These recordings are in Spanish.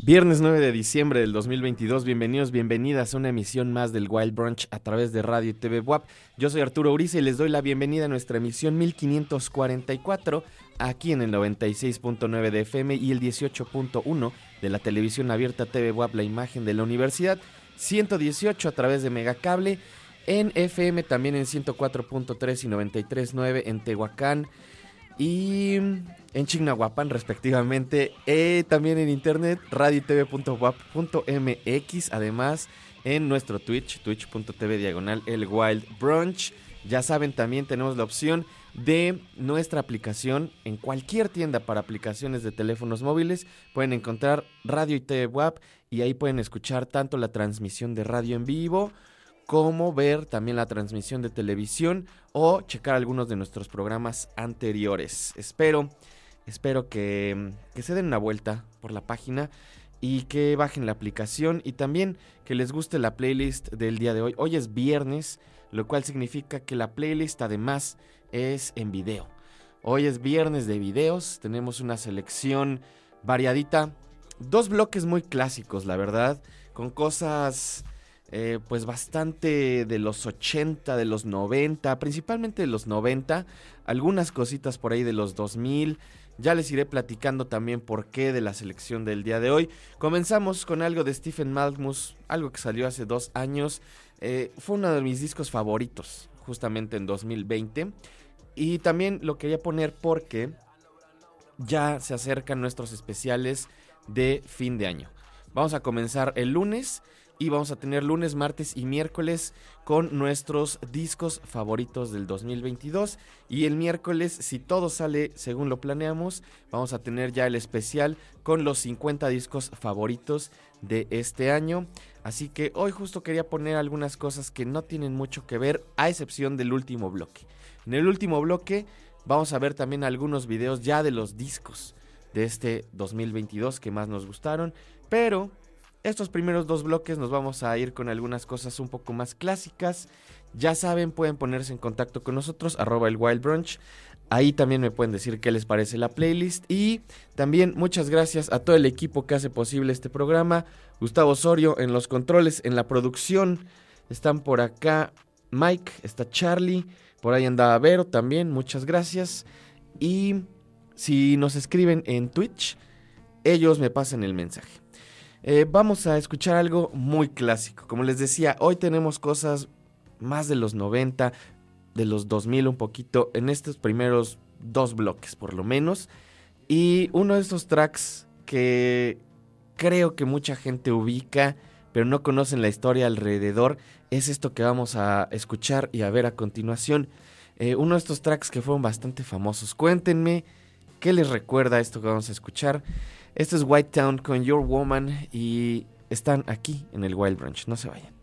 Viernes 9 de diciembre del 2022, bienvenidos, bienvenidas a una emisión más del Wild Brunch a través de Radio y TV WAP. Yo soy Arturo Uriza y les doy la bienvenida a nuestra emisión 1544 aquí en el 96.9 de FM y el 18.1 de la televisión abierta TV WAP, la imagen de la universidad, 118 a través de Megacable, en FM también en 104.3 y 93.9 en Tehuacán y en Chignahuapan, respectivamente, también en internet, radiotv.wap.mx, además en nuestro Twitch, twitch.tv/elwildbrunch. Ya saben, también tenemos la opción de nuestra aplicación en cualquier tienda para aplicaciones de teléfonos móviles. Pueden encontrar Radio y TV WAP y ahí pueden escuchar tanto la transmisión de radio en vivo como ver también la transmisión de televisión o checar algunos de nuestros programas anteriores. Espero que se den una vuelta por la página y que bajen la aplicación y también que les guste la playlist del día de hoy. Hoy es viernes, lo cual significa que la playlist además es en video. Hoy es viernes de videos, tenemos una selección variadita Dos bloques muy clásicos, la verdad, con cosas pues bastante de los 80, de los 90, principalmente de los 90, algunas cositas por ahí de los 2000. Ya les iré platicando también por qué de la selección del día de hoy. Comenzamos con algo de Stephen Malmus, algo que salió hace 2 años. Fue uno de mis discos favoritos, justamente en 2020. Y también lo quería poner porque ya se acercan nuestros especiales de fin de año. Vamos a comenzar el lunes y vamos a tener lunes, martes y miércoles con nuestros discos favoritos del 2022. Y el miércoles, si todo sale según lo planeamos, vamos a tener ya el especial con los 50 discos favoritos de este año. Así que hoy justo quería poner algunas cosas que no tienen mucho que ver, a excepción del último bloque. En el último bloque vamos a ver también algunos videos ya de los discos de este 2022 que más nos gustaron, pero estos primeros 2 bloques nos vamos a ir con algunas cosas un poco más clásicas. Ya saben, pueden ponerse en contacto con nosotros, @elwildbrunch. Ahí también me pueden decir qué les parece la playlist. Y también muchas gracias a todo el equipo que hace posible este programa. Gustavo Osorio en los controles, en la producción. Están por acá Mike, está Charlie, por ahí andaba Vero también, muchas gracias. Y si nos escriben en Twitch, ellos me pasan el mensaje. Vamos a escuchar algo muy clásico. Como les decía, hoy tenemos cosas más de los 90, de los 2000 un poquito, en estos primeros 2 bloques por lo menos. Y uno de estos tracks que creo que mucha gente ubica, pero no conocen la historia alrededor, es esto que vamos a escuchar y a ver a continuación. Uno de estos tracks que fueron bastante famosos. Cuéntenme, ¿qué les recuerda esto que vamos a escuchar? Esto es White Town con Your Woman y están aquí en el Wild Brunch. No se vayan.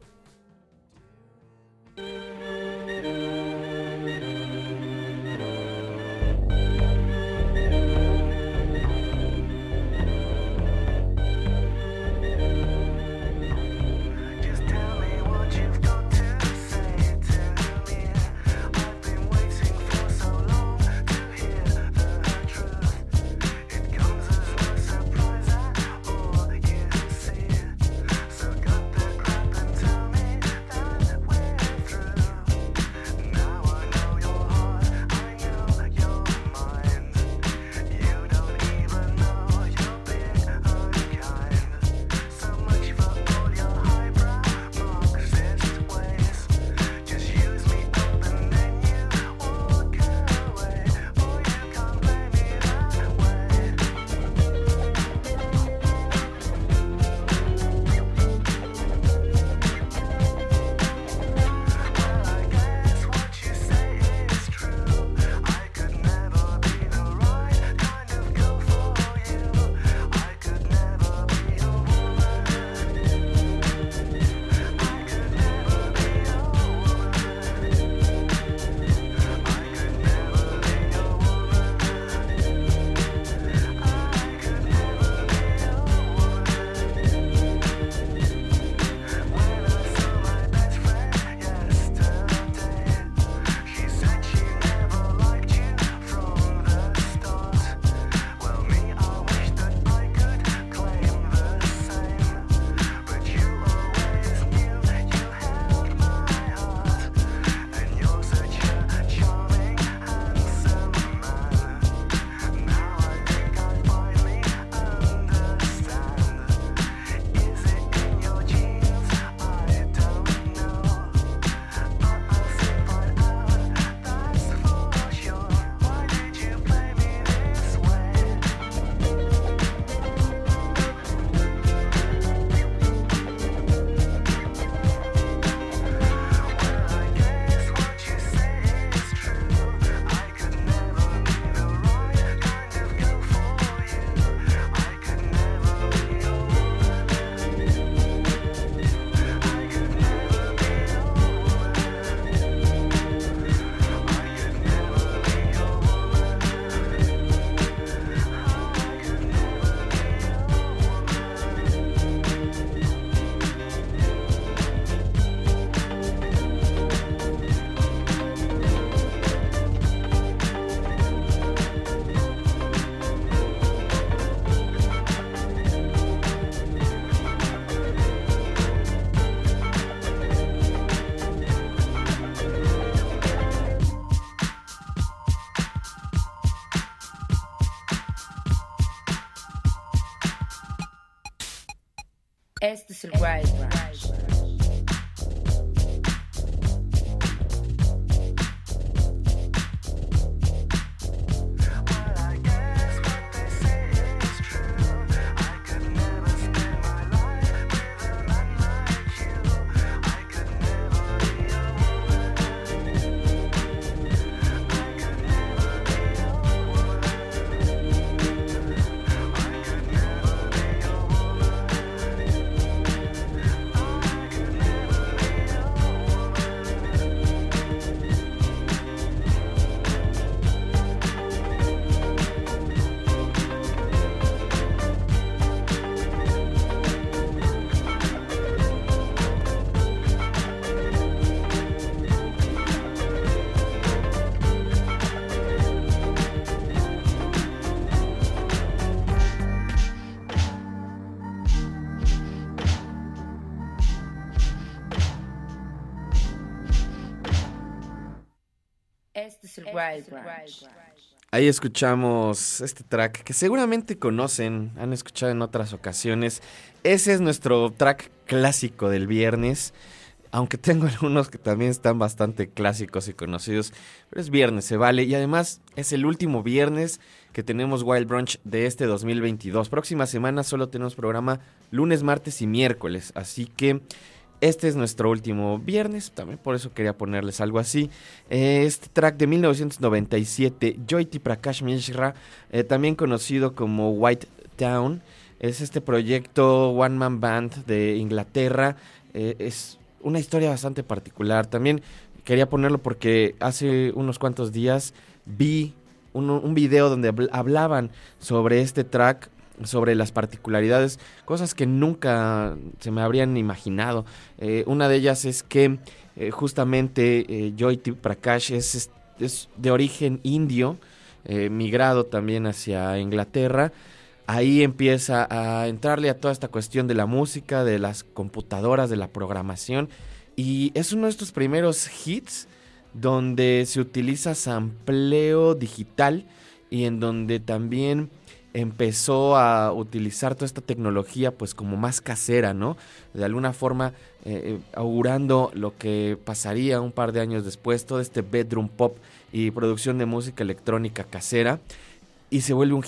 Este es el Wild Brunch. Ahí escuchamos este track que seguramente conocen, han escuchado en otras ocasiones. Ese es nuestro track clásico del viernes, aunque tengo algunos que también están bastante clásicos y conocidos, pero es viernes, se vale. Y además es el último viernes que tenemos Wild Brunch de este 2022. Próxima semana solo tenemos programa lunes, martes y miércoles, así que... este es nuestro último viernes, también por eso quería ponerles algo así. Este track de 1997, Jyoti Prakash Mishra, también conocido como White Town. Es este proyecto One Man Band de Inglaterra. Es una historia bastante particular. También quería ponerlo porque hace unos cuantos días vi un video donde hablaban sobre este track, sobre las particularidades, cosas que nunca se me habrían imaginado. Una de ellas es que justamente Jyoti Prakash es de origen indio, migrado también hacia Inglaterra. Ahí empieza a entrarle a toda esta cuestión de la música, de las computadoras, de la programación, y es uno de estos primeros hits donde se utiliza sampleo digital y en donde también empezó a utilizar toda esta tecnología pues como más casera, ¿no? De alguna forma augurando lo que pasaría un par de años después, todo este bedroom pop y producción de música electrónica casera, y se vuelve un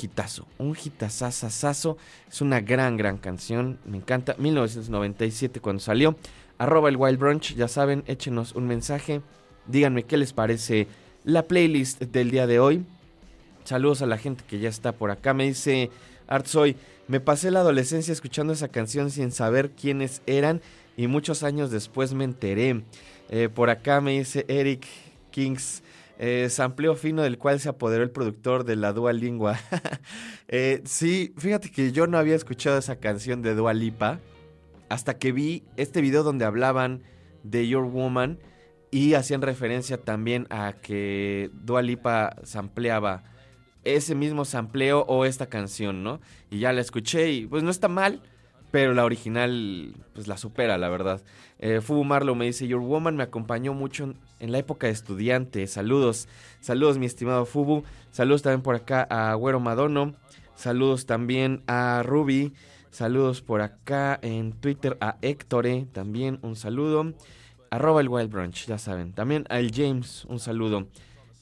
hitazazazazo, es una gran canción, me encanta, 1997 cuando salió. @ el Wild Brunch, ya saben, échenos un mensaje, díganme qué les parece la playlist del día de hoy. Saludos a la gente que ya está por acá. Me dice Artsoy, me pasé la adolescencia escuchando esa canción sin saber quiénes eran y muchos años después me enteré. Por acá me dice Eric Kings, sampleo fino del cual se apoderó el productor de la Dua Lingua. Sí, fíjate que yo no había escuchado esa canción de Dua Lipa hasta que vi este video donde hablaban de Your Woman y hacían referencia también a que Dua Lipa sampleaba ese mismo sampleo o esta canción, ¿no? Y ya la escuché y pues no está mal, pero la original pues la supera, la verdad. Fubu Marlow me dice, Your Woman me acompañó mucho en la época de estudiante. Saludos mi estimado Fubu. Saludos también por acá a Güero Madono. Saludos también a Ruby. Saludos por acá en Twitter a Héctore, también un saludo. @ el Wild Brunch, ya saben. También al James, un saludo.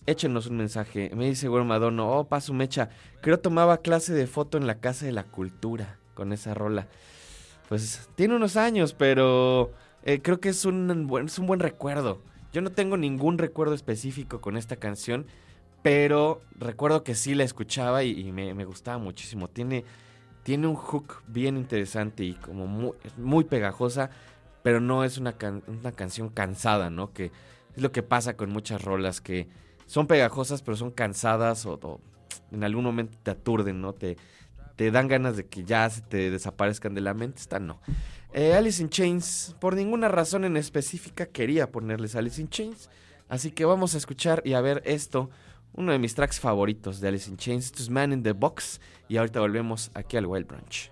Échenos un mensaje. Me dice Güero Madono, paso mecha. Creo tomaba clase de foto en la Casa de la Cultura con esa rola. Pues tiene unos años, pero creo que es un buen recuerdo. Yo no tengo ningún recuerdo específico con esta canción, pero recuerdo que sí la escuchaba y me gustaba muchísimo. Tiene un hook bien interesante y como muy pegajosa, pero no es una canción cansada, ¿no? Que es lo que pasa con muchas rolas que... son pegajosas, pero son cansadas o en algún momento te aturden, ¿no? Te dan ganas de que ya se te desaparezcan de la mente. Esta no. Alice in Chains, por ninguna razón en específica quería ponerles Alice in Chains. Así que vamos a escuchar y a ver esto, uno de mis tracks favoritos de Alice in Chains. Esto es Man in the Box y ahorita volvemos aquí al Wild Brunch.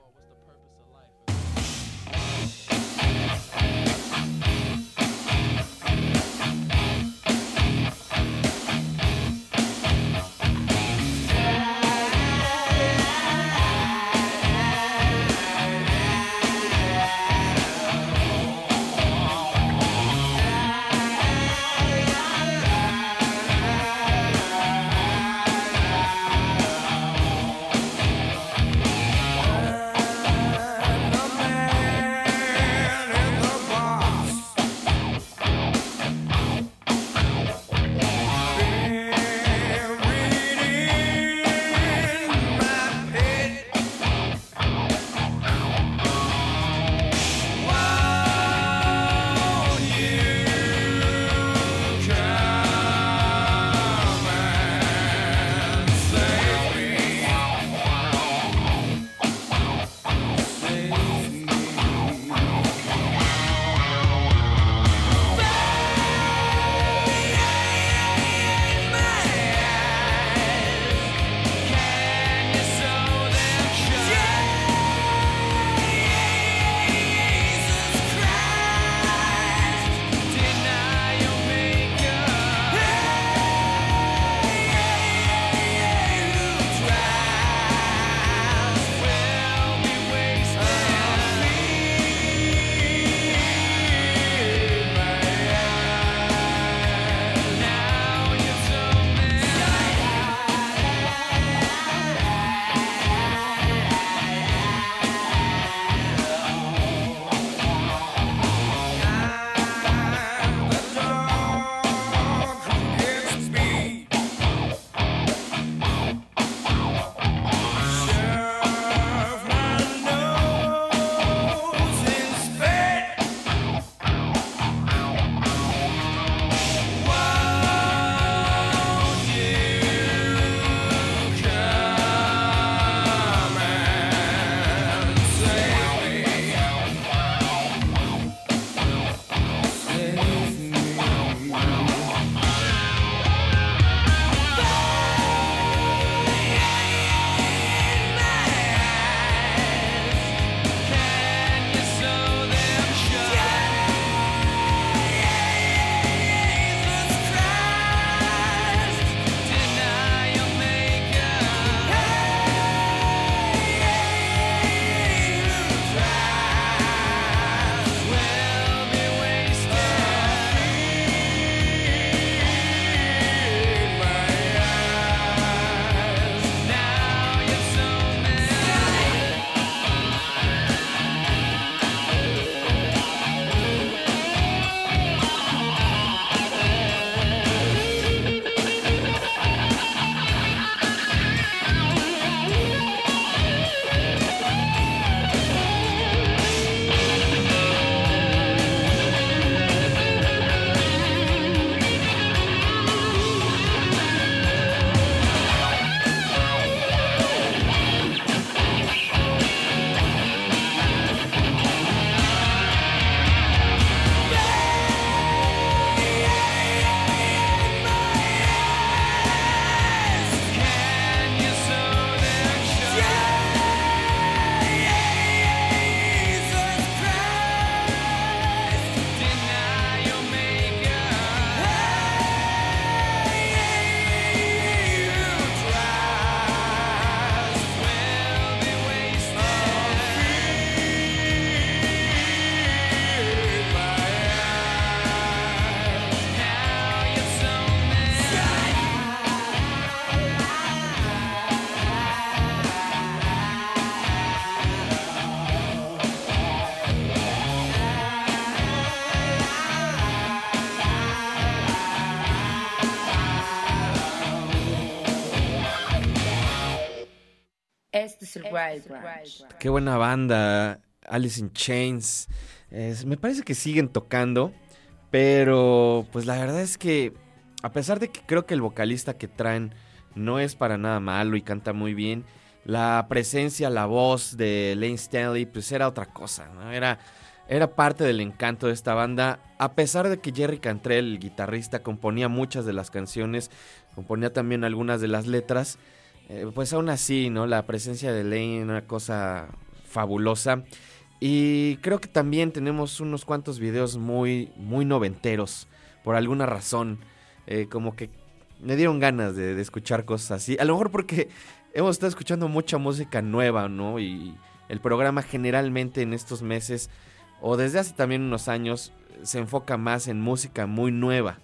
Este es el Wild Brunch. Qué buena banda, Alice in Chains. Me parece que siguen tocando, pero pues la verdad es que a pesar de que creo que el vocalista que traen no es para nada malo y canta muy bien, la presencia, la voz de Layne Staley pues era otra cosa, ¿no? Era parte del encanto de esta banda, a pesar de que Jerry Cantrell, el guitarrista, componía muchas de las canciones, componía también algunas de las letras, pues aún así, ¿no? La presencia de Layne, una cosa fabulosa. Y creo que también tenemos unos cuantos videos muy, muy noventeros, por alguna razón. Como que me dieron ganas de escuchar cosas así. A lo mejor porque hemos estado escuchando mucha música nueva, ¿no? Y el programa generalmente en estos meses, o desde hace también unos años, se enfoca más en música muy nueva.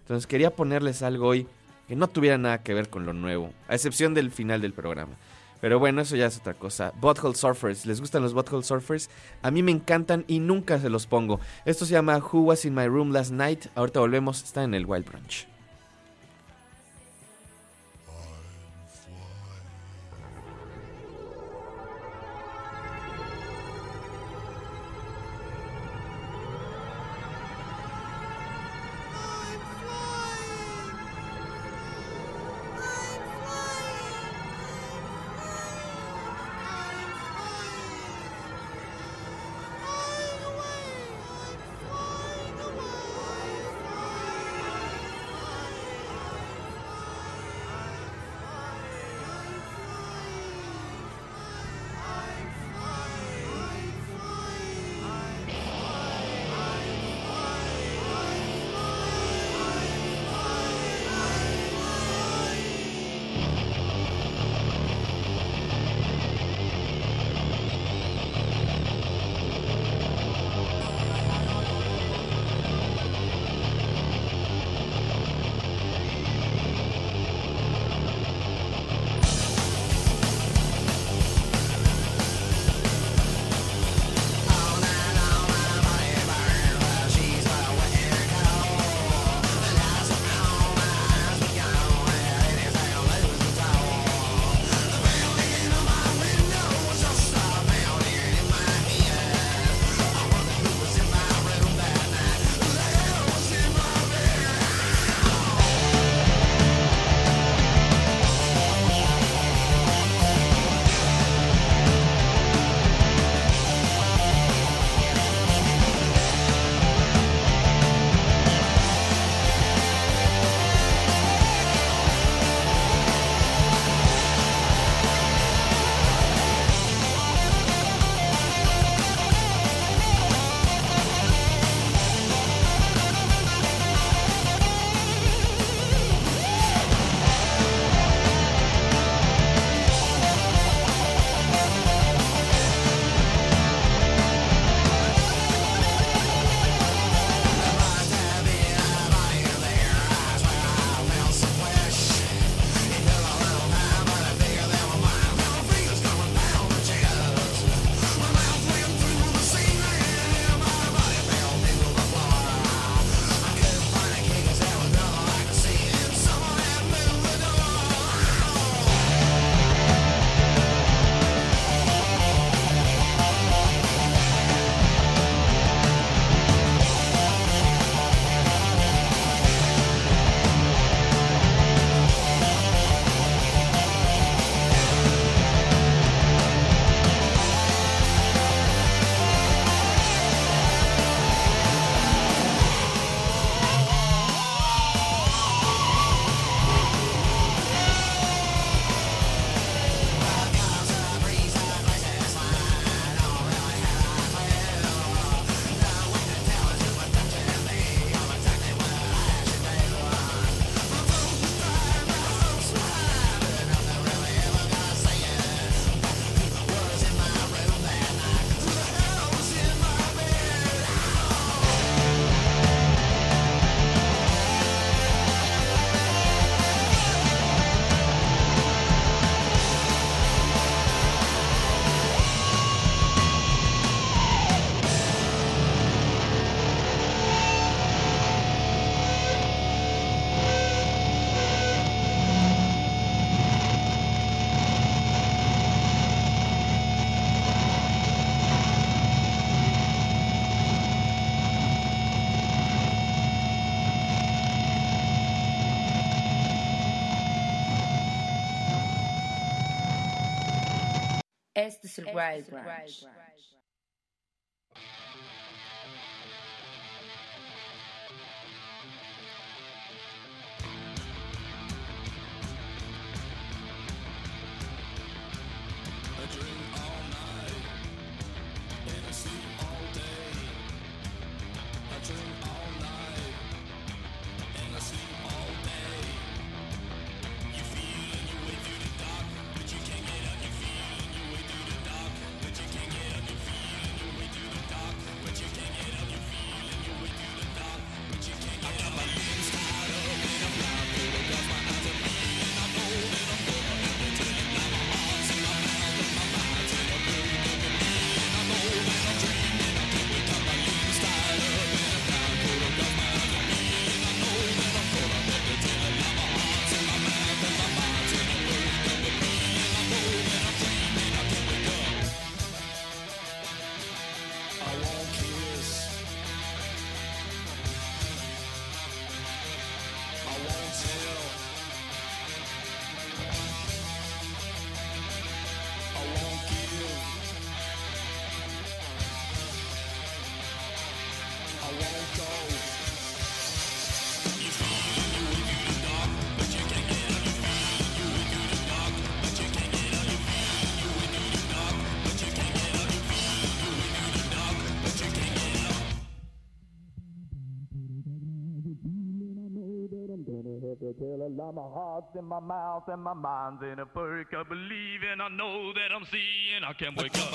Entonces quería ponerles algo hoy que no tuviera nada que ver con lo nuevo, a excepción del final del programa. Pero bueno, eso ya es otra cosa. Butthole Surfers, ¿les gustan los Butthole Surfers? A mí me encantan y nunca se los pongo. Esto se llama Who Was In My Room Last Night. Ahorita volvemos, está en el Wild Brunch. Este es el Wild Brunch. My heart's in my mouth and my mind's in a perk. I believe and I know that I'm seeing. I can't wake up.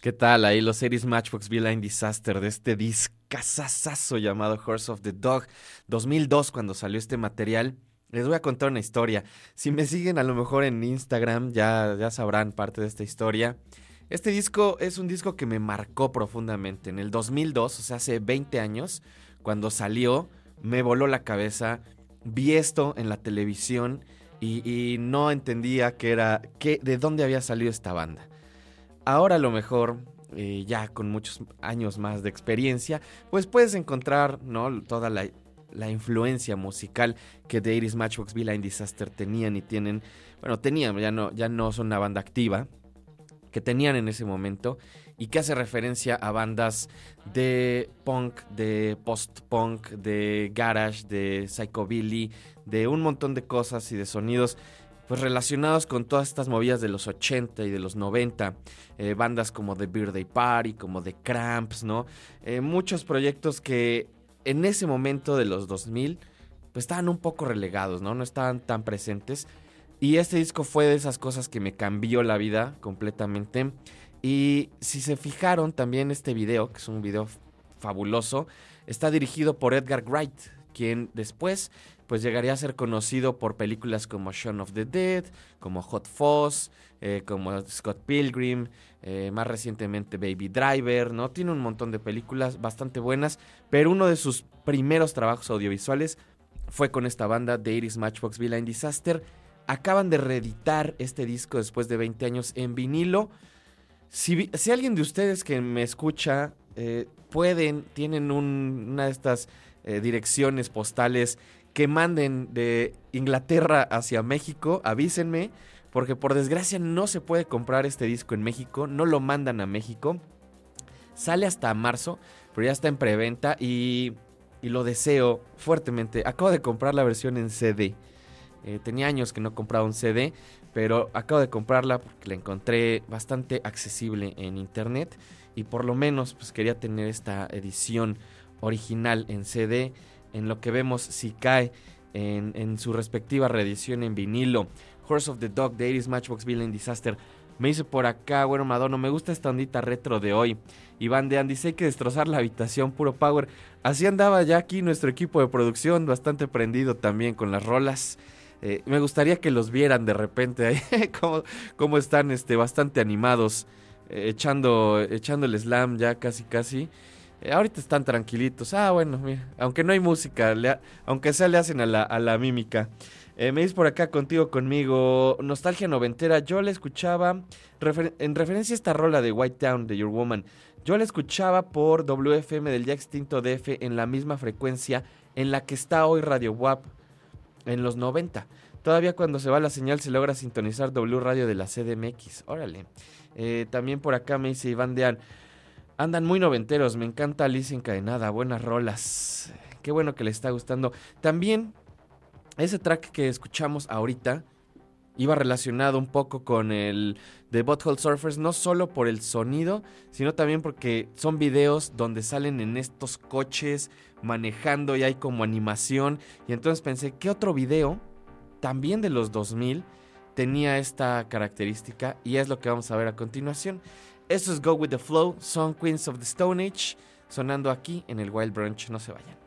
¿Qué tal? Ahí los 80s Matchbox B-Line Disaster de este discazazazo llamado Horse of the Dog. 2002 cuando salió este material. Les voy a contar una historia. Si me siguen a lo mejor en Instagram ya sabrán parte de esta historia. Este disco es un disco que me marcó profundamente. En el 2002, o sea hace 20 años, cuando salió me voló la cabeza. Vi esto en la televisión y no entendía de dónde había salido esta banda. Ahora a lo mejor, ya con muchos años más de experiencia, pues puedes encontrar, ¿no?, toda la influencia musical que The 80's Matchbox B-Line Disaster tenían y tienen. Bueno, tenían, ya no son una banda activa, que tenían en ese momento y que hace referencia a bandas de punk, de post-punk, de garage, de psychobilly, de un montón de cosas y de sonidos pues relacionados con todas estas movidas de los 80 y de los 90, bandas como The Birthday Party, como The Cramps, ¿no? Muchos proyectos que en ese momento de los 2000 pues estaban un poco relegados, ¿no? No estaban tan presentes y este disco fue de esas cosas que me cambió la vida completamente. Y si se fijaron también este video, que es un video fabuloso, está dirigido por Edgar Wright, quien después pues llegaría a ser conocido por películas como Shaun of the Dead, como Hot Fuzz, como Scott Pilgrim, más recientemente Baby Driver, ¿no? Tiene un montón de películas bastante buenas, pero uno de sus primeros trabajos audiovisuales fue con esta banda, The 80's Matchbox B-Line Disaster. Acaban de reeditar este disco después de 20 años en vinilo. Si alguien de ustedes que me escucha tienen una de estas direcciones postales que manden de Inglaterra hacia México, avísenme, porque por desgracia no se puede comprar este disco en México, no lo mandan a México. Sale hasta marzo, pero ya está en preventa y lo deseo fuertemente. Acabo de comprar la versión en CD. Tenía años que no compraba un CD, pero acabo de comprarla porque la encontré bastante accesible en internet y por lo menos pues quería tener esta edición original en CD, en lo que vemos si cae en su respectiva reedición en vinilo. Horse of the Dog, The Eighties Matchbox B-Line Disaster. Me dice por acá, bueno, Madono, me gusta esta ondita retro de hoy. Iván de Andy, dice, hay que destrozar la habitación, puro power. Así andaba ya aquí nuestro equipo de producción, bastante prendido también con las rolas. Me gustaría que los vieran de repente, cómo están bastante animados, echando el slam ya casi. Ahorita están tranquilitos. Ah, bueno, mira, aunque no hay música, aunque sea le hacen a la mímica. Me dice por acá, contigo, conmigo, nostalgia noventera. Yo la escuchaba, en referencia a esta rola de White Town, de Your Woman, yo la escuchaba por WFM del ya extinto DF en la misma frecuencia en la que está hoy Radio WAP en los 90. Todavía cuando se va la señal se logra sintonizar W Radio de la CDMX. Órale. También por acá me dice Iván Dean, andan muy noventeros, me encanta Alicia Encadenada, buenas rolas. Qué bueno que les está gustando. También ese track que escuchamos ahorita iba relacionado un poco con el de Butthole Surfers, no solo por el sonido, sino también porque son videos donde salen en estos coches manejando y hay como animación. Y entonces pensé, ¿qué otro video también de los 2000 tenía esta característica? Y es lo que vamos a ver a continuación. Esto es Go With The Flow, son Queens of the Stone Age, sonando aquí en el Wild Brunch. No se vayan.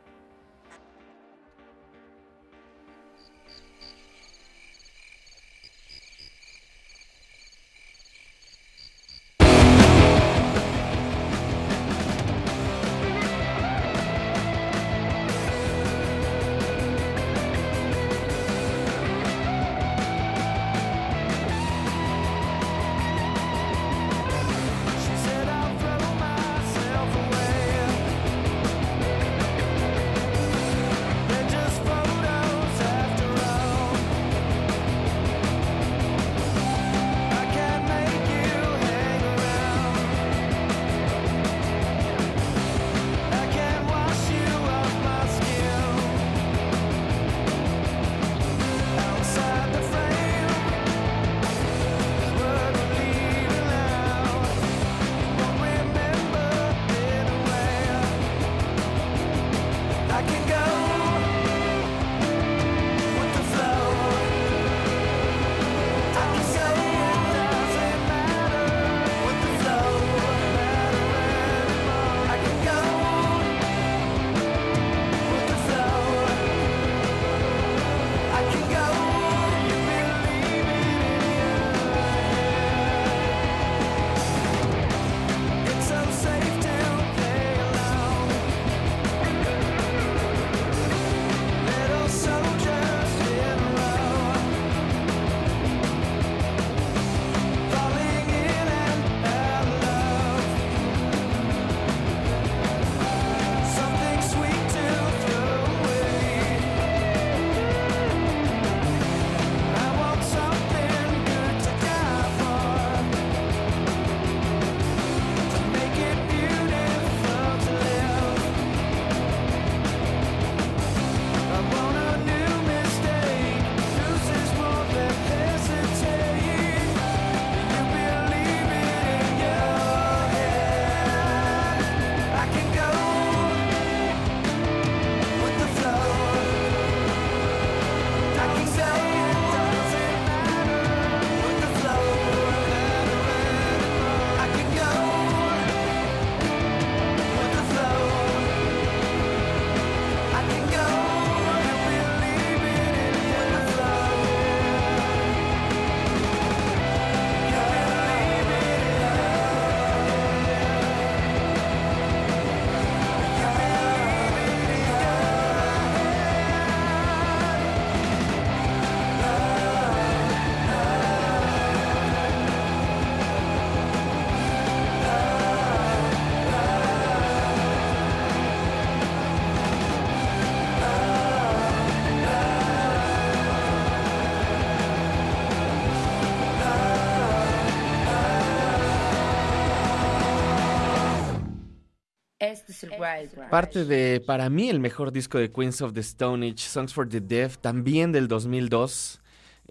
Este es el Wild Brunch. Parte de, para mí, el mejor disco de Queens of the Stone Age, Songs for the Deaf, también del 2002.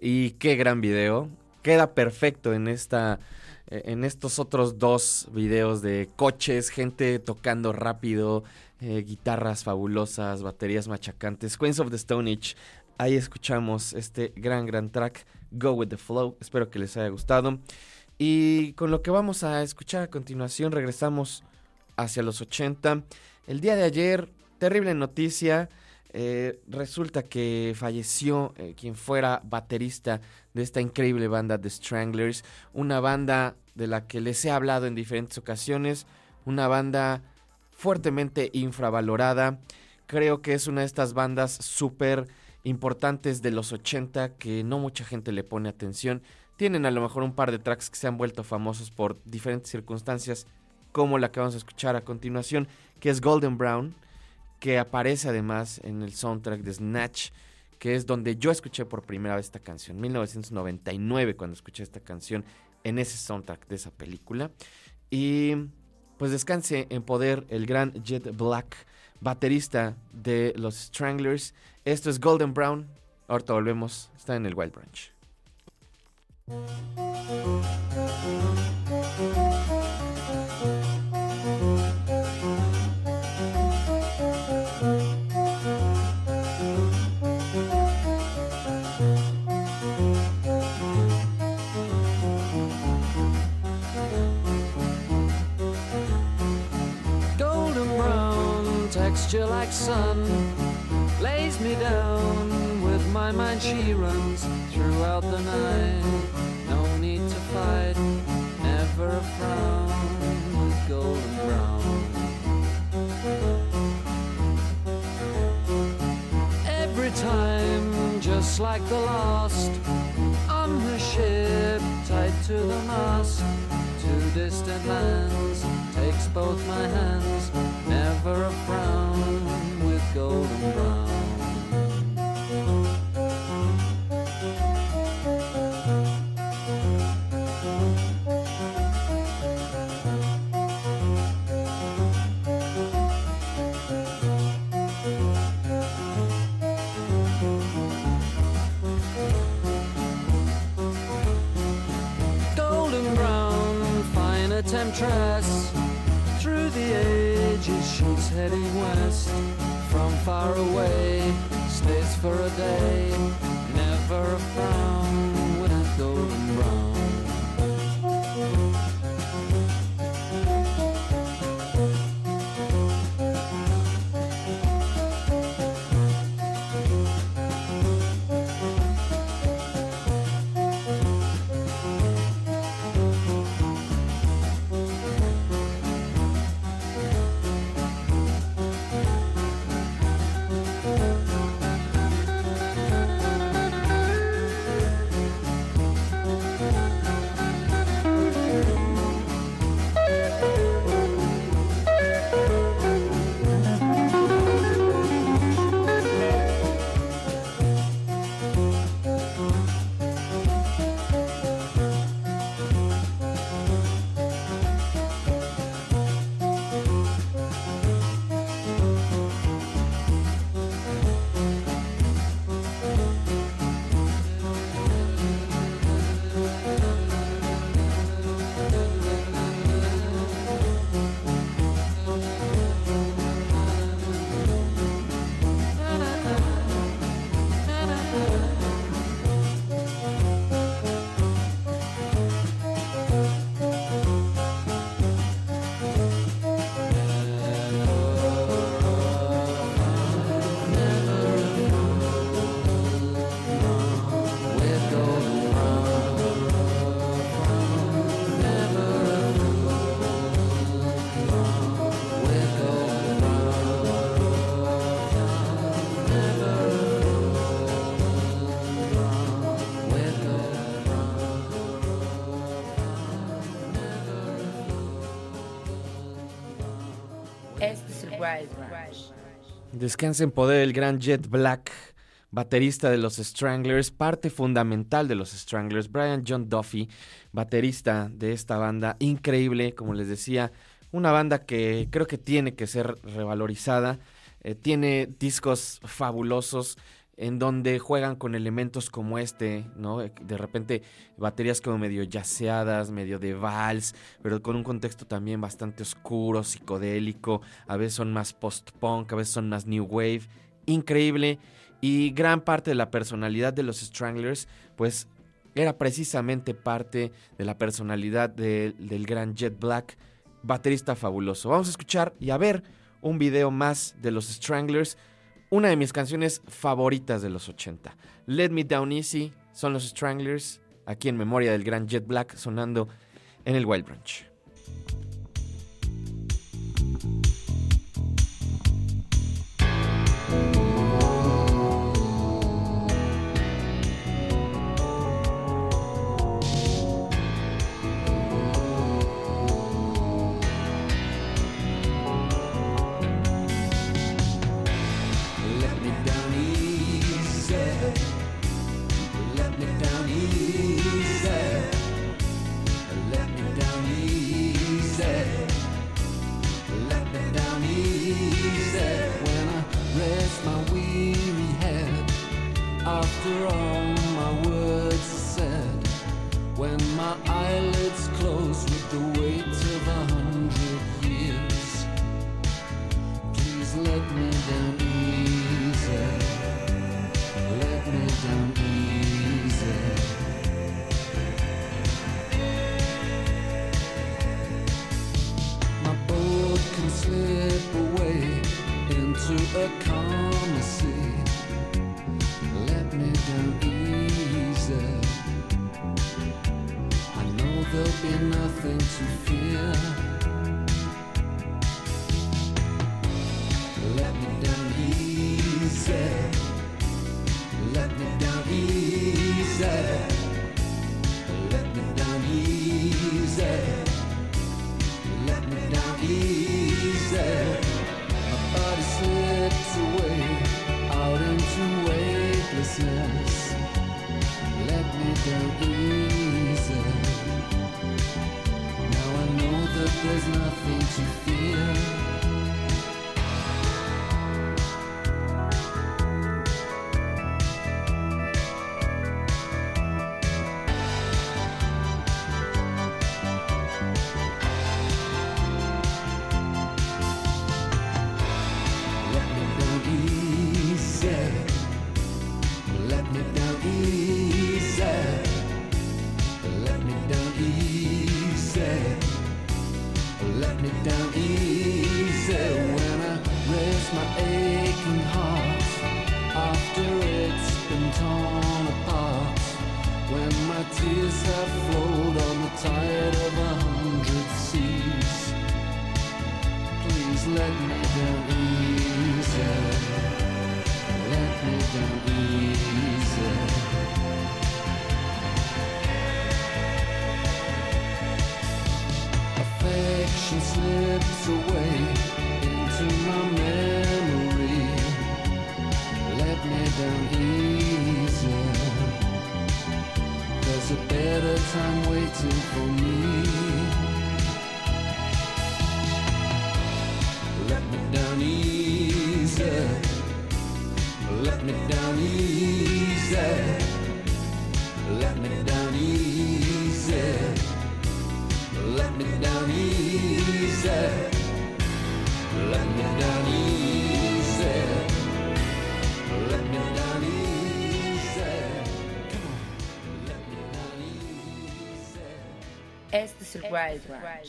Y qué gran video. Queda perfecto en esta... en estos otros dos videos de coches, gente tocando rápido, guitarras fabulosas, baterías machacantes. Queens of the Stone Age, ahí escuchamos este gran track, Go With The Flow. Espero que les haya gustado. Y con lo que vamos a escuchar a continuación, regresamos hacia los 80. El día de ayer, terrible noticia, resulta que falleció quien fuera baterista de esta increíble banda The Stranglers, una banda de la que les he hablado en diferentes ocasiones, una banda fuertemente infravalorada. Creo que es una de estas bandas súper importantes de los 80 que no mucha gente le pone atención. Tienen a lo mejor un par de tracks que se han vuelto famosos por diferentes circunstancias, como la que vamos a escuchar a continuación, que es Golden Brown, que aparece además en el soundtrack de Snatch, que es donde yo escuché por primera vez esta canción, 1999, cuando escuché esta canción en ese soundtrack de esa película. Y pues descanse en poder el gran Jet Black, baterista de los Stranglers. Esto es Golden Brown, ahorita volvemos, está en el Wild Brunch. Texture like sun lays me down, with my mind she runs throughout the night. No need to fight, never a frown with golden brown. Every time, just like the last, on her ship tied to the mast, to distant lands, takes both my hands. Never a frown with golden brown. Golden brown, finer temptress, through the ages she's heading west, from far away, stays for a day, never a frown with a golden brown. Descansa en poder el gran Jet Black, baterista de los Stranglers, parte fundamental de los Stranglers. Brian John Duffy, baterista de esta banda increíble, como les decía, una banda que creo que tiene que ser revalorizada. Tiene discos fabulosos en donde juegan con elementos como este, ¿no? De repente baterías como medio jazzeadas, medio de vals, pero con un contexto también bastante oscuro, psicodélico. A veces son más post-punk, a veces son más new wave. Increíble. Y gran parte de la personalidad de los Stranglers, pues, era precisamente parte de la personalidad del gran Jet Black, baterista fabuloso. Vamos a escuchar y a ver un video más de los Stranglers, una de mis canciones favoritas de los 80. Let Me Down Easy son los Stranglers, aquí en memoria del gran Jet Black, sonando en el Wild Brunch.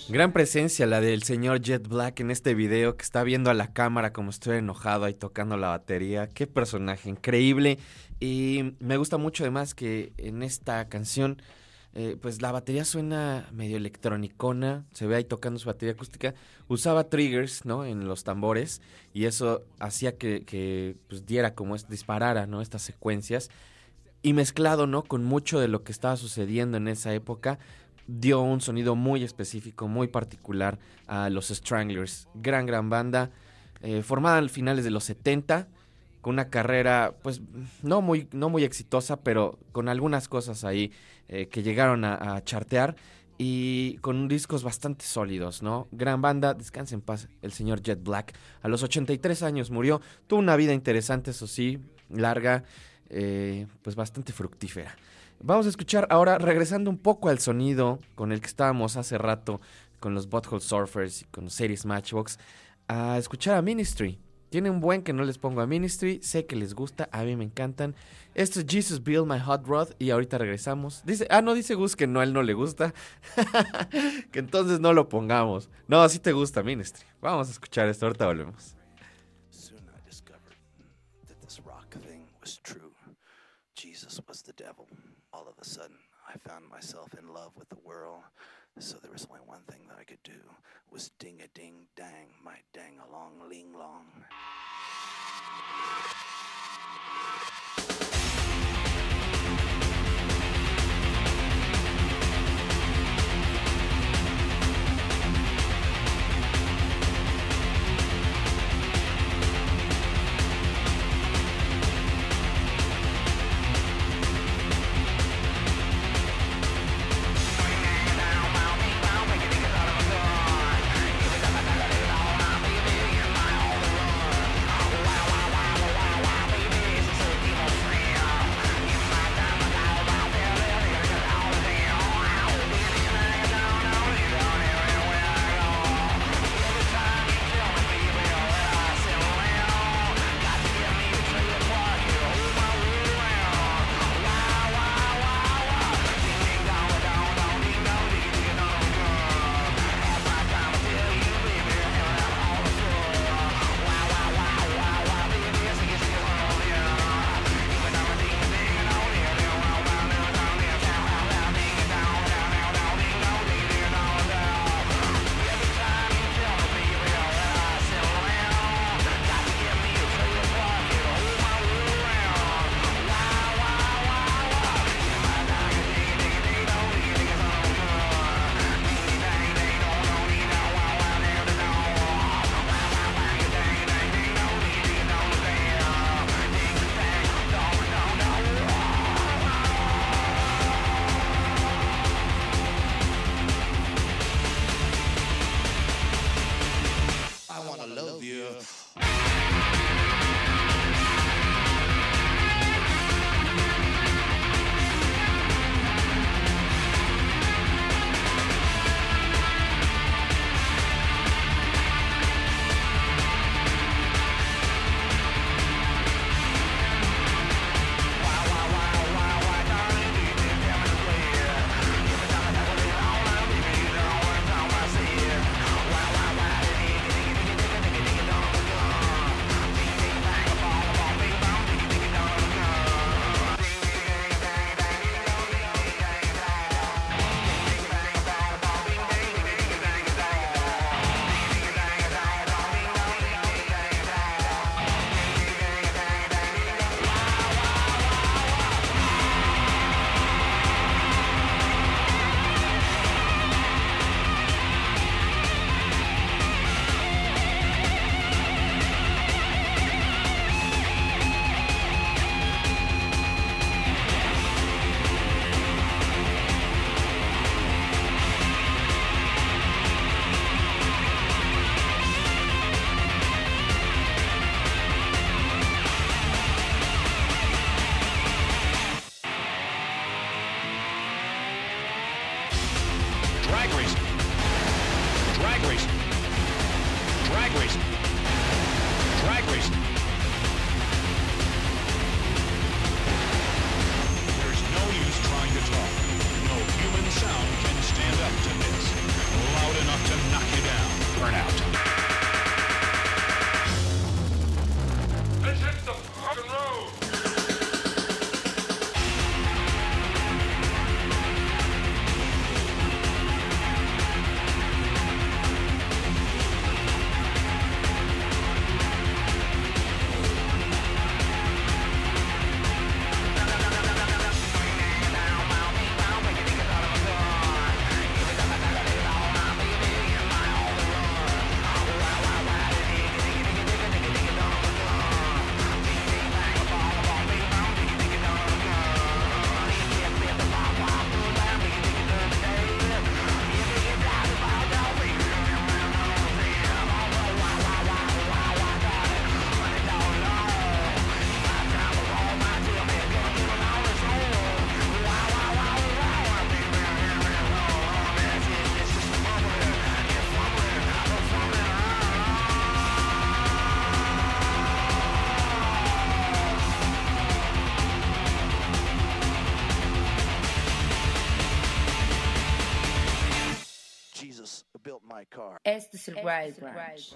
Gran presencia la del señor Jet Black en este video, que está viendo a la cámara como si estuviera enojado ahí tocando la batería. Qué personaje increíble. Y me gusta mucho además que en esta canción pues la batería suena medio electronicona. Se ve ahí tocando su batería acústica. Usaba triggers, ¿no?, en los tambores, y eso hacía que pues diera como disparara, ¿no?, estas secuencias. Y mezclado, ¿no?, con mucho de lo que estaba sucediendo en esa época, dio un sonido muy específico, muy particular a los Stranglers. Gran banda, formada a finales de los 70, con una carrera pues no muy exitosa, pero con algunas cosas ahí que llegaron a chartear. y con discos bastante sólidos, ¿no? Gran banda, descanse en paz el señor Jet Black. A los 83 años murió, tuvo una vida interesante, eso sí, larga, pues bastante fructífera. Vamos a escuchar ahora, regresando un poco al sonido con el que estábamos hace rato, con los Butthole Surfers y con los Eighties Matchbox, a escuchar a Ministry. Tiene un buen que no les pongo a Ministry, sé que les gusta, a mí me encantan. Esto es Jesus Build My Hot Rod y ahorita regresamos. Dice, ah, no, dice Gus que no, a él no le gusta, que entonces no lo pongamos. No, sí te gusta Ministry. Vamos a escuchar esto, ahorita volvemos. Soon I discovered that this rock thing was true. Jesus was the devil. All of a sudden, I found myself in love with the world. So there was only one thing that I could do, was ding-a-ding-dang, my dang-along-ling-long. Jesus built my car. Este es el Wild Brunch.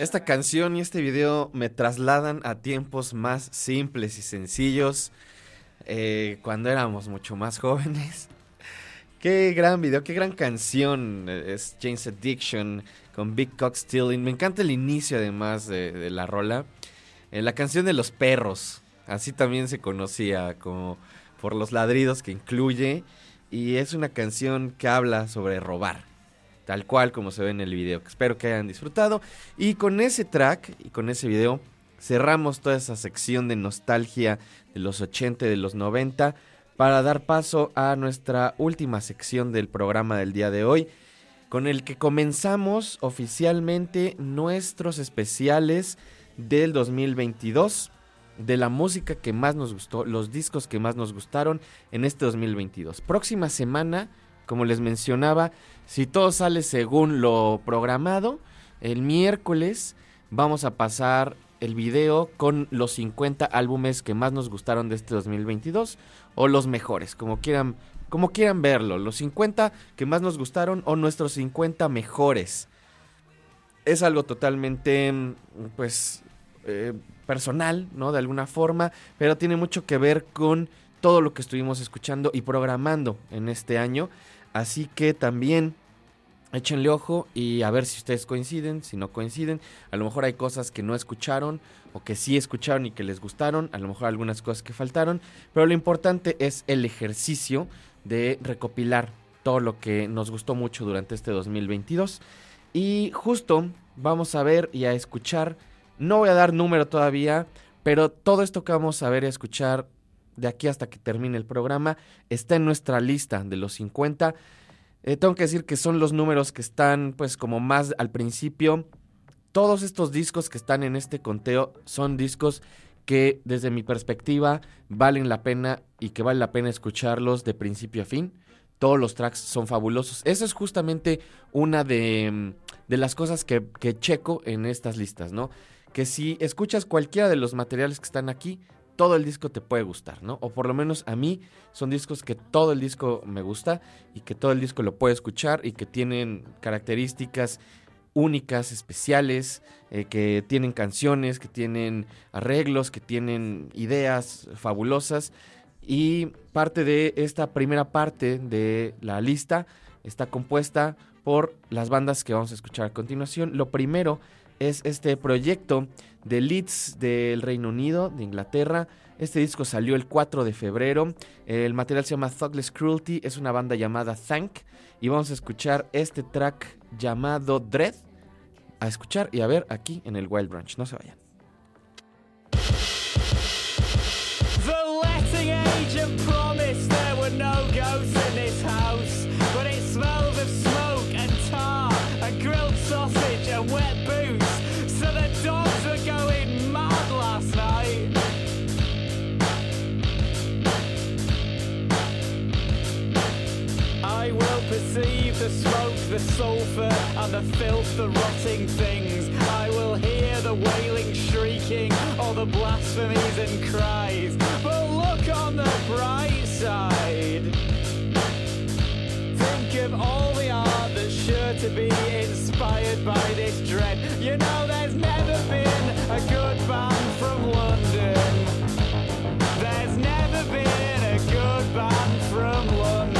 Esta canción y este video me trasladan a tiempos más simples y sencillos, cuando éramos mucho más jóvenes. Qué gran video, qué gran canción es Jane's Addiction con Big Cock Stealing. Me encanta el inicio además de la rola, la canción de los perros, así también se conocía, como por los ladridos que incluye, y es una canción que habla sobre robar. Tal cual como se ve en el video. Espero que hayan disfrutado. Y con ese track y con ese video cerramos toda esa sección de nostalgia de los 80 y de los 90 para dar paso a nuestra última sección del programa del día de hoy, con el que comenzamos oficialmente nuestros especiales del 2022, de la música que más nos gustó, los discos que más nos gustaron en este 2022. Próxima semana, como les mencionaba, si todo sale según lo programado, el miércoles vamos a pasar el video con los 50 álbumes que más nos gustaron de este 2022, o los mejores, como quieran verlo, los 50 que más nos gustaron o nuestros 50 mejores. Es algo totalmente, pues, personal, ¿no? De alguna forma, pero tiene mucho que ver con todo lo que estuvimos escuchando y programando en este año. Así que también échenle ojo y a ver si ustedes coinciden, si no coinciden. A lo mejor hay cosas que no escucharon o que sí escucharon y que les gustaron. A lo mejor algunas cosas que faltaron. Pero lo importante es el ejercicio de recopilar todo lo que nos gustó mucho durante este 2022. Y justo vamos a ver y a escuchar, no voy a dar número todavía, pero todo esto que vamos a ver y a escuchar de aquí hasta que termine el programa está en nuestra lista de los 50. Tengo que decir que son los números que están pues como más al principio. Todos estos discos que están en este conteo son discos que desde mi perspectiva valen la pena y que vale la pena escucharlos de principio a fin. Todos los tracks son fabulosos. Eso es justamente una de las cosas que checo en estas listas, ¿no? Que si escuchas cualquiera de los materiales que están aquí, todo el disco te puede gustar, ¿no? O por lo menos a mí son discos que todo el disco me gusta y que todo el disco lo puedo escuchar y que tienen características únicas, especiales, que tienen canciones, que tienen arreglos, que tienen ideas fabulosas. Y parte de esta primera parte de la lista está compuesta por las bandas que vamos a escuchar a continuación. Lo primero es este proyecto de Leeds del Reino Unido, de Inglaterra. Este disco salió el 4 de febrero. El material se llama Thoughtless Cruelty, es una banda llamada Thank. Y vamos a escuchar este track llamado Dread. A escuchar y a ver aquí en el Wild Brunch. No se vayan. Agent promised there were no ghosts in this house, but it smelled of smoke and tar and grilled sausage and wet boots, so the dogs were going mad last night. I will perceive the smoke, the sulphur and the filth, the rotting things. I will hear the wailing, shrieking, all the blasphemies and cries. But look on the bright side. Think of all the art that's sure to be inspired by this dread. You know there's never been a good band from London. There's never been a good band from London.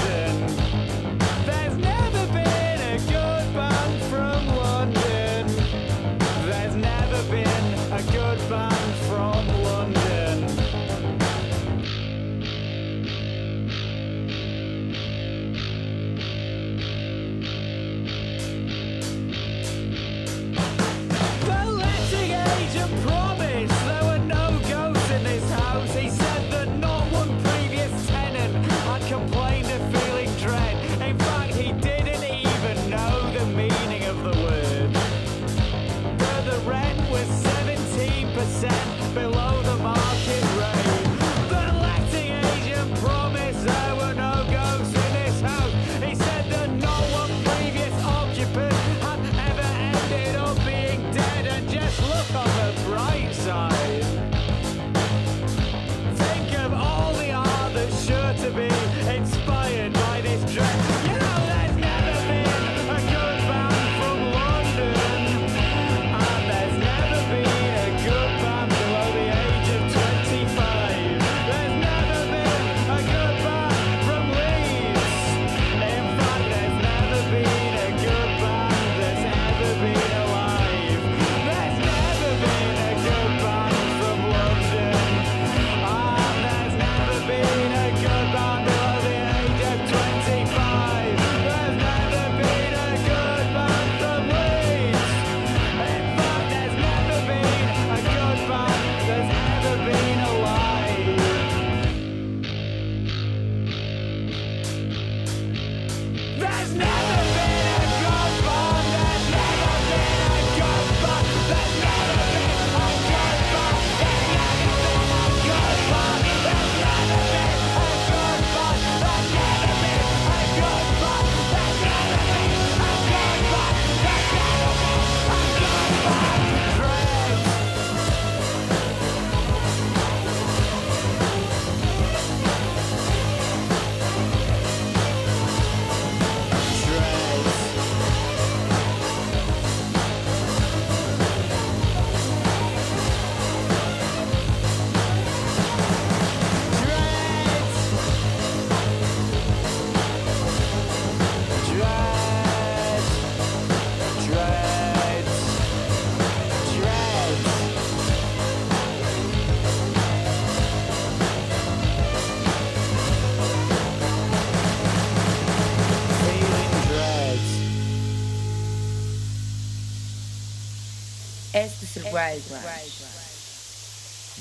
Este es el Wild Brunch.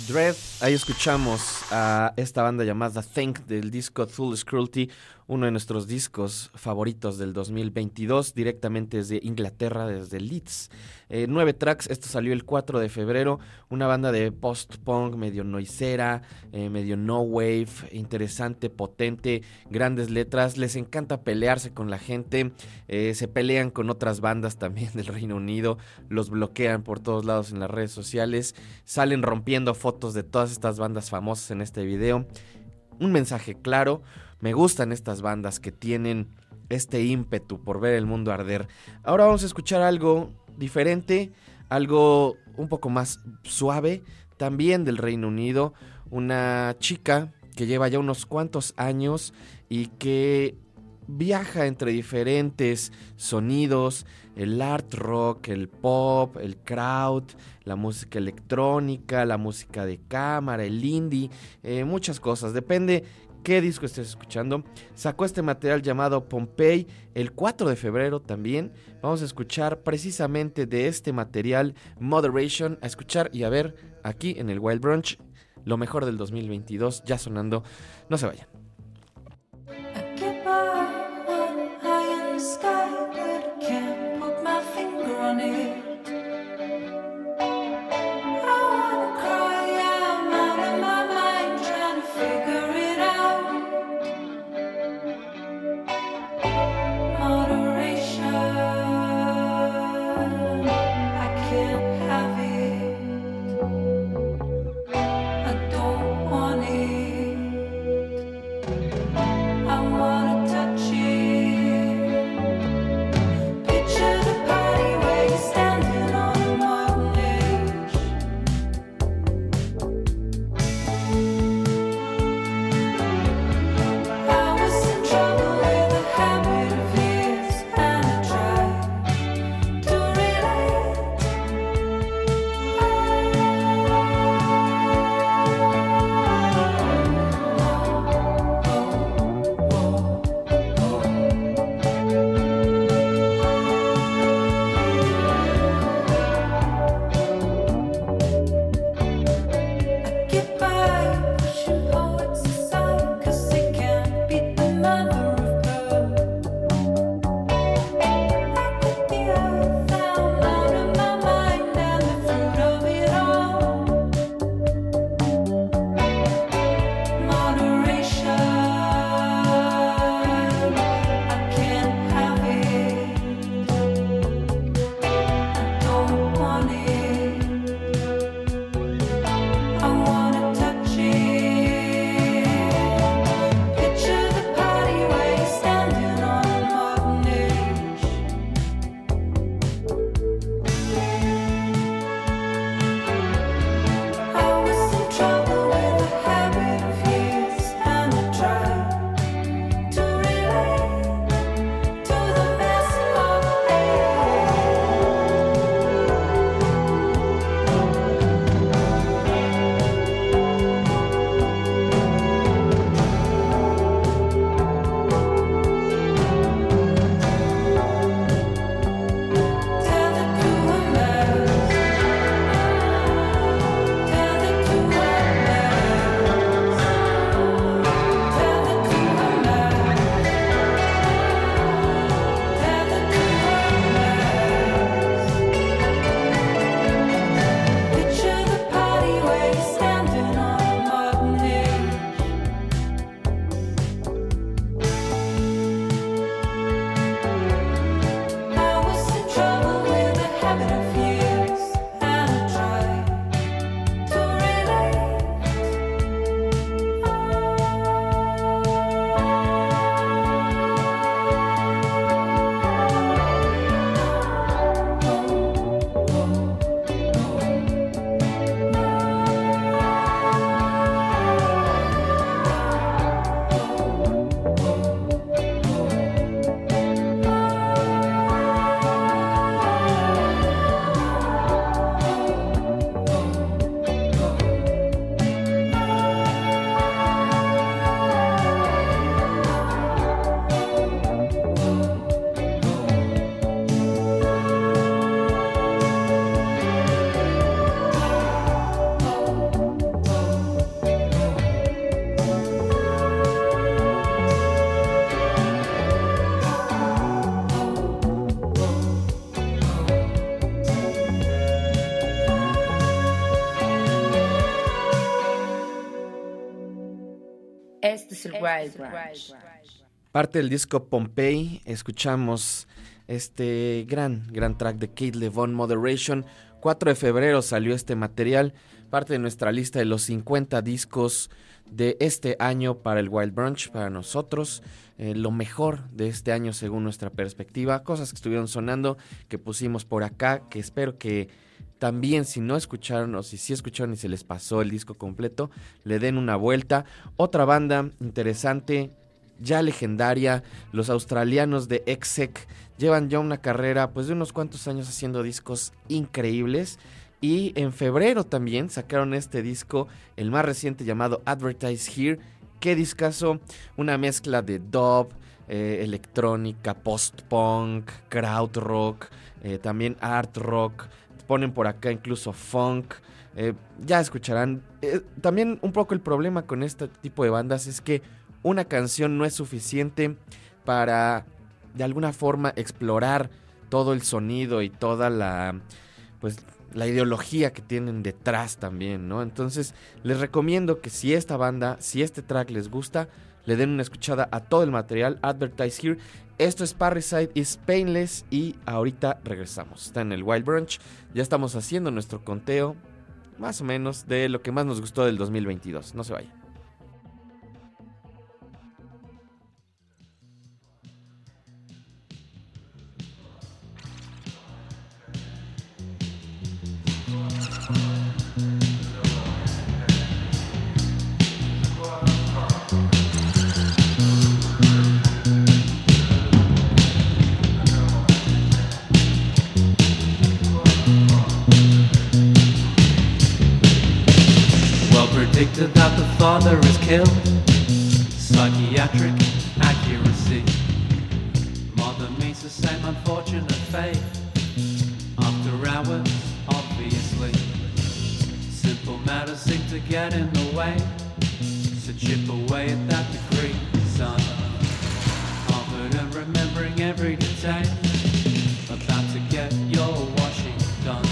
Dread, ahí escuchamos a esta banda llamada Thank del disco Thoughtless Cruelty, uno de nuestros discos favoritos del 2022, directamente desde Inglaterra, desde Leeds. 9 tracks, esto salió el 4 de febrero, una banda de post-punk, medio noisera, medio no-wave, interesante, potente, grandes letras, les encanta pelearse con la gente, se pelean con otras bandas también del Reino Unido, los bloquean por todos lados en las redes sociales, salen rompiendo fotos de todas estas bandas famosas en este video. Un mensaje claro. Me gustan estas bandas que tienen este ímpetu por ver el mundo arder. Ahora vamos a escuchar algo diferente, algo un poco más suave, también del Reino Unido. Una chica que lleva ya unos cuantos años y que viaja entre diferentes sonidos, el art rock, el pop, el crowd, la música electrónica, la música de cámara, el indie, muchas cosas, depende qué disco estés escuchando. Sacó este material llamado Pompeii el 4 de febrero también. Vamos a escuchar precisamente de este material Moderation, a escuchar y a ver aquí en el Wild Brunch, lo mejor del 2022 ya sonando, no se vayan. es el Wild Brunch. Parte del disco Pompeii, escuchamos este gran track de Kate Le Bon, Moderation. 4 de febrero salió este material, parte de nuestra lista de los 50 discos de este año para el Wild Brunch, para nosotros. Lo mejor de este año según nuestra perspectiva, cosas que estuvieron sonando, que pusimos por acá, que espero que también, si no escucharon o si sí escucharon y se les pasó el disco completo, le den una vuelta. Otra banda interesante, ya legendaria, los australianos de Exek, llevan ya una carrera pues de unos cuantos años haciendo discos increíbles. Y en febrero también sacaron este disco, el más reciente, llamado Advertise Here. Qué discazo, una mezcla de dub, electrónica, post-punk, crowd rock, también art rock. Ponen por acá incluso funk, ya escucharán. También un poco el problema con este tipo de bandas es que una canción no es suficiente para de alguna forma explorar todo el sonido y toda la ideología que tienen detrás también, ¿no? Entonces les recomiendo que si esta banda, si este track les gusta, le den una escuchada a todo el material. Advertise Here. Esto es Parricide is Painless y ahorita regresamos. Está en el Wild Brunch. Ya estamos haciendo nuestro conteo, más o menos, de lo que más nos gustó del 2022. No se vayan. Predicted that the father is killed. Psychiatric accuracy. Mother means the same unfortunate fate. After hours, obviously. Simple matters seem to get in the way. So chip away at that degree, son. Confident remembering every detail. About to get your washing done.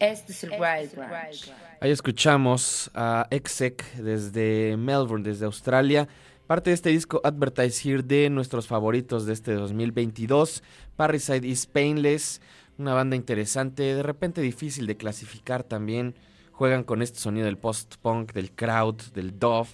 Este es el Wild Brunch. Ahí escuchamos a Exek desde Melbourne, desde Australia. Parte de este disco Advertise Here, de nuestros favoritos de este 2022. Parricide is Painless, una banda interesante, de repente difícil de clasificar también. Juegan con este sonido del post-punk, del crowd, del dove.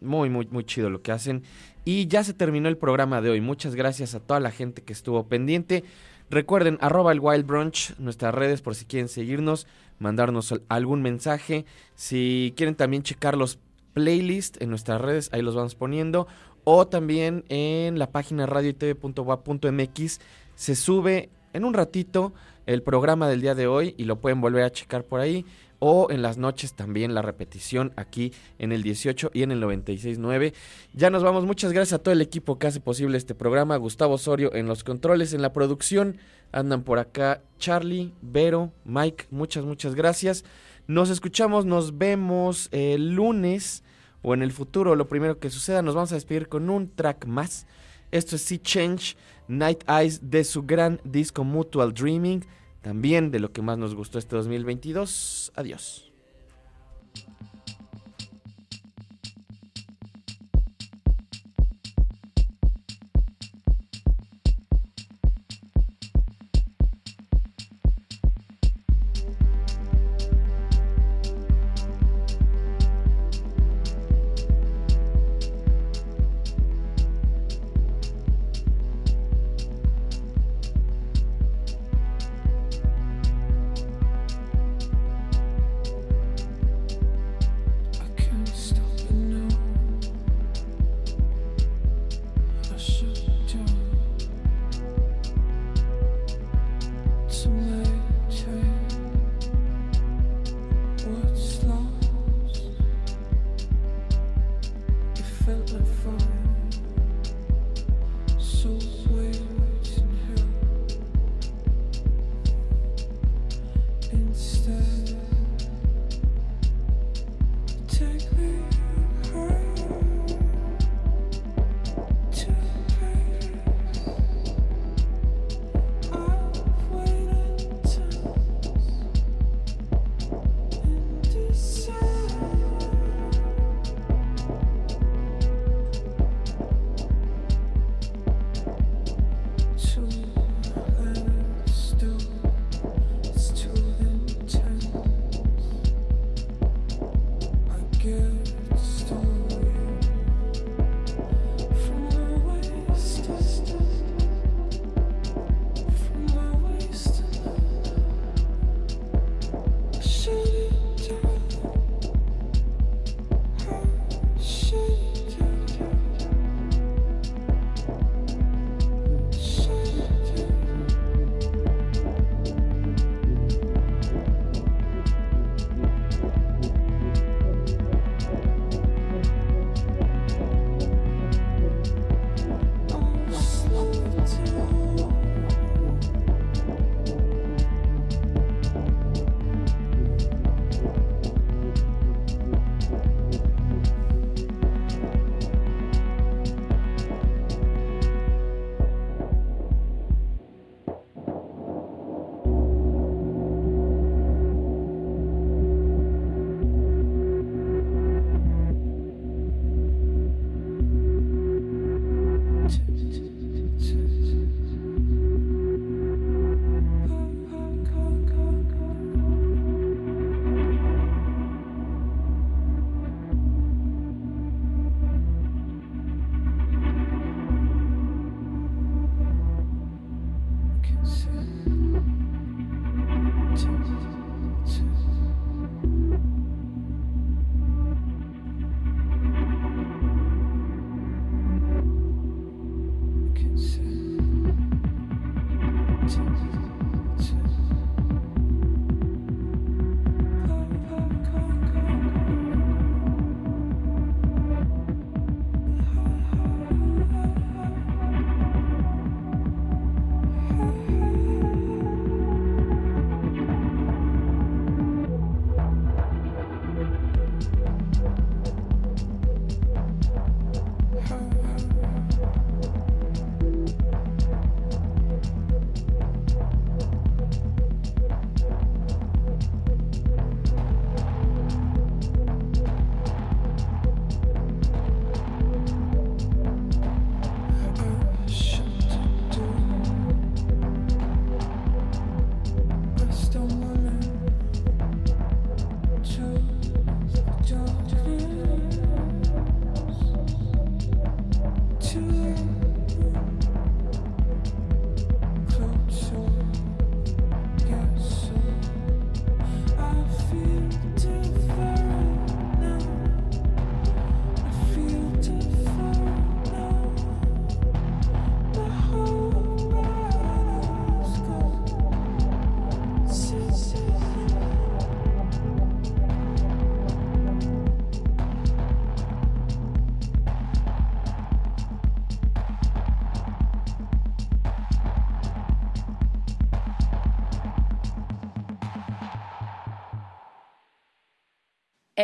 Muy chido lo que hacen. Y ya se terminó el programa de hoy. Muchas gracias a toda la gente que estuvo pendiente. Recuerden, @elwildbrunch, nuestras redes por si quieren seguirnos, mandarnos algún mensaje. Si quieren también checar los playlists en nuestras redes, ahí los vamos poniendo. O también en la página radio y TV.wap.mx se sube en un ratito el programa del día de hoy y lo pueden volver a checar por ahí. O en las noches también la repetición aquí en el 18 y en el 96.9. Ya nos vamos, muchas gracias a todo el equipo que hace posible este programa. Gustavo Osorio en los controles, en la producción. Andan por acá Charlie, Vero, Mike, muchas gracias. Nos escuchamos, nos vemos el lunes o en el futuro, lo primero que suceda. Nos vamos a despedir con un track más. Esto es Sea Change, Night Eyes, de su gran disco Mutual Dreaming. También de lo que más nos gustó este 2022. Adiós.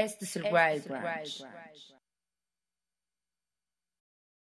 es The Wild Brunch.